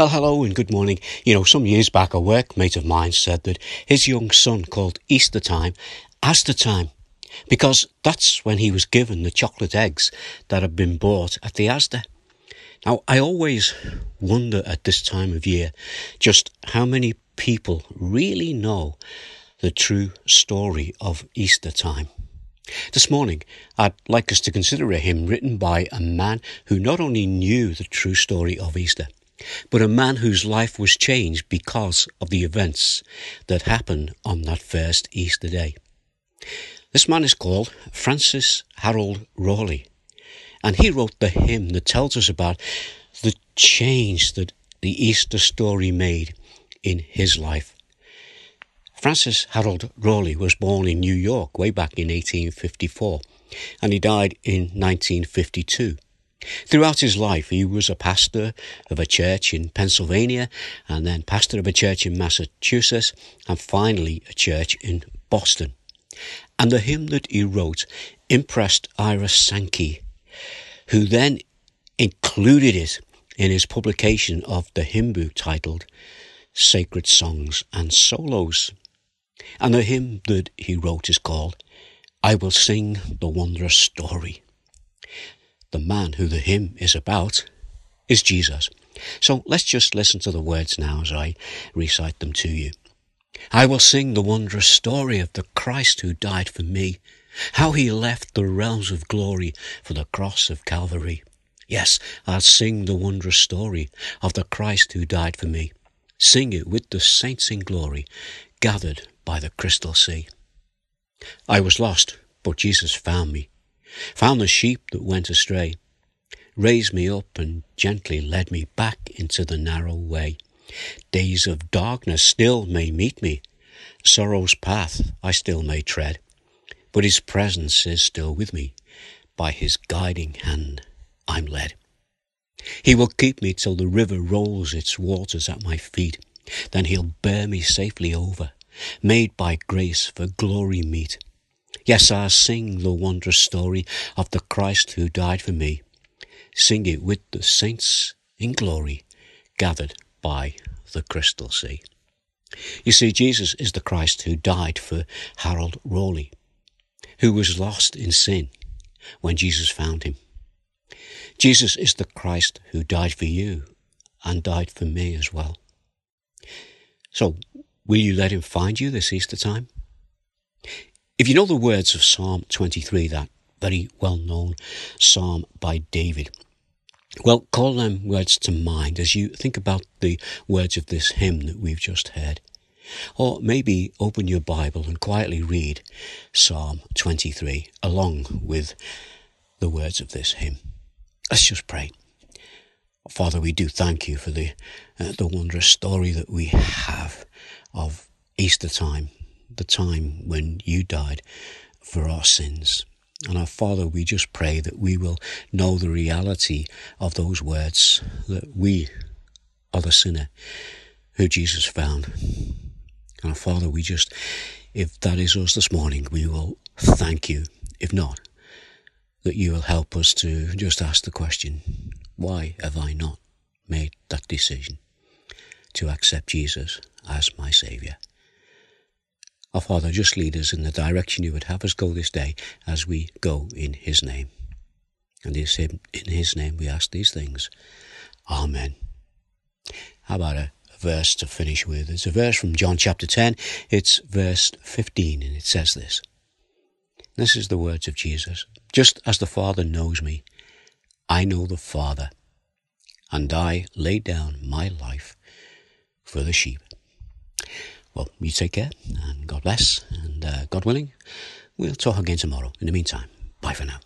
Well, hello and good morning. You know, some years back, a workmate of mine said that his young son called Easter time Asda time, because that's when he was given the chocolate eggs that had been bought at the Asda. Now, I always wonder at this time of year just how many people really know the true story of Easter time. This morning, I'd like us to consider a hymn written by a man who not only knew the true story of Easter, but a man whose life was changed because of the events that happened on that first Easter day. This man is called Francis Harold Rowley, and he wrote the hymn that tells us about the change that the Easter story made in his life. Francis Harold Rowley was born in New York way back in 1854, and he died in 1952. Throughout his life, he was a pastor of a church in Pennsylvania, and then pastor of a church in Massachusetts, and finally a church in Boston. And the hymn that he wrote impressed Ira Sankey, who then included it in his publication of the hymn book titled Sacred Songs and Solos. And the hymn that he wrote is called I Will Sing the Wondrous Story. The man who the hymn is about is Jesus. So let's just listen to the words now as I recite them to you. I will sing the wondrous story of the Christ who died for me, how he left the realms of glory for the cross of Calvary. Yes, I'll sing the wondrous story of the Christ who died for me. Sing it with the saints in glory, gathered by the crystal sea. I was lost, but Jesus found me, found the sheep that went astray, raised me up and gently led me back into the narrow way. Days of darkness still may meet me, sorrow's path I still may tread, but his presence is still with me, by his guiding hand I'm led. He will keep me till the river rolls its waters at my feet, then he'll bear me safely over, made by grace for glory meet. Yes, I'll sing the wondrous story of the Christ who died for me, sing it with the saints in glory, gathered by the crystal sea. You see, Jesus is the Christ who died for Harold Rowley, who was lost in sin when Jesus found him. Jesus is the Christ who died for you and died for me as well. So, will you let him find you this Easter time? If you know the words of Psalm 23, that very well-known psalm by David, well, call them words to mind as you think about the words of this hymn that we've just heard. Or maybe open your Bible and quietly read Psalm 23 along with the words of this hymn. Let's just pray. Father, we do thank you for the wondrous story that we have of Easter time, the time when you died for our sins. And our Father, we just pray that we will know the reality of those words, that we are the sinner who Jesus found. And our Father, we just, if that is us this morning, we will thank you. If not, that you will help us to just ask the question, why have I not made that decision to accept Jesus as my Saviour? Our Father, just lead us in the direction you would have us go this day as we go in his name. And in his name we ask these things. Amen. How about a verse to finish with? It's a verse from John chapter 10. It's verse 15, and it says this. This is the words of Jesus. Just as the Father knows me, I know the Father, and I lay down my life for the sheep. Well, you take care, and God bless, and God willing, we'll talk again tomorrow. In the meantime, bye for now.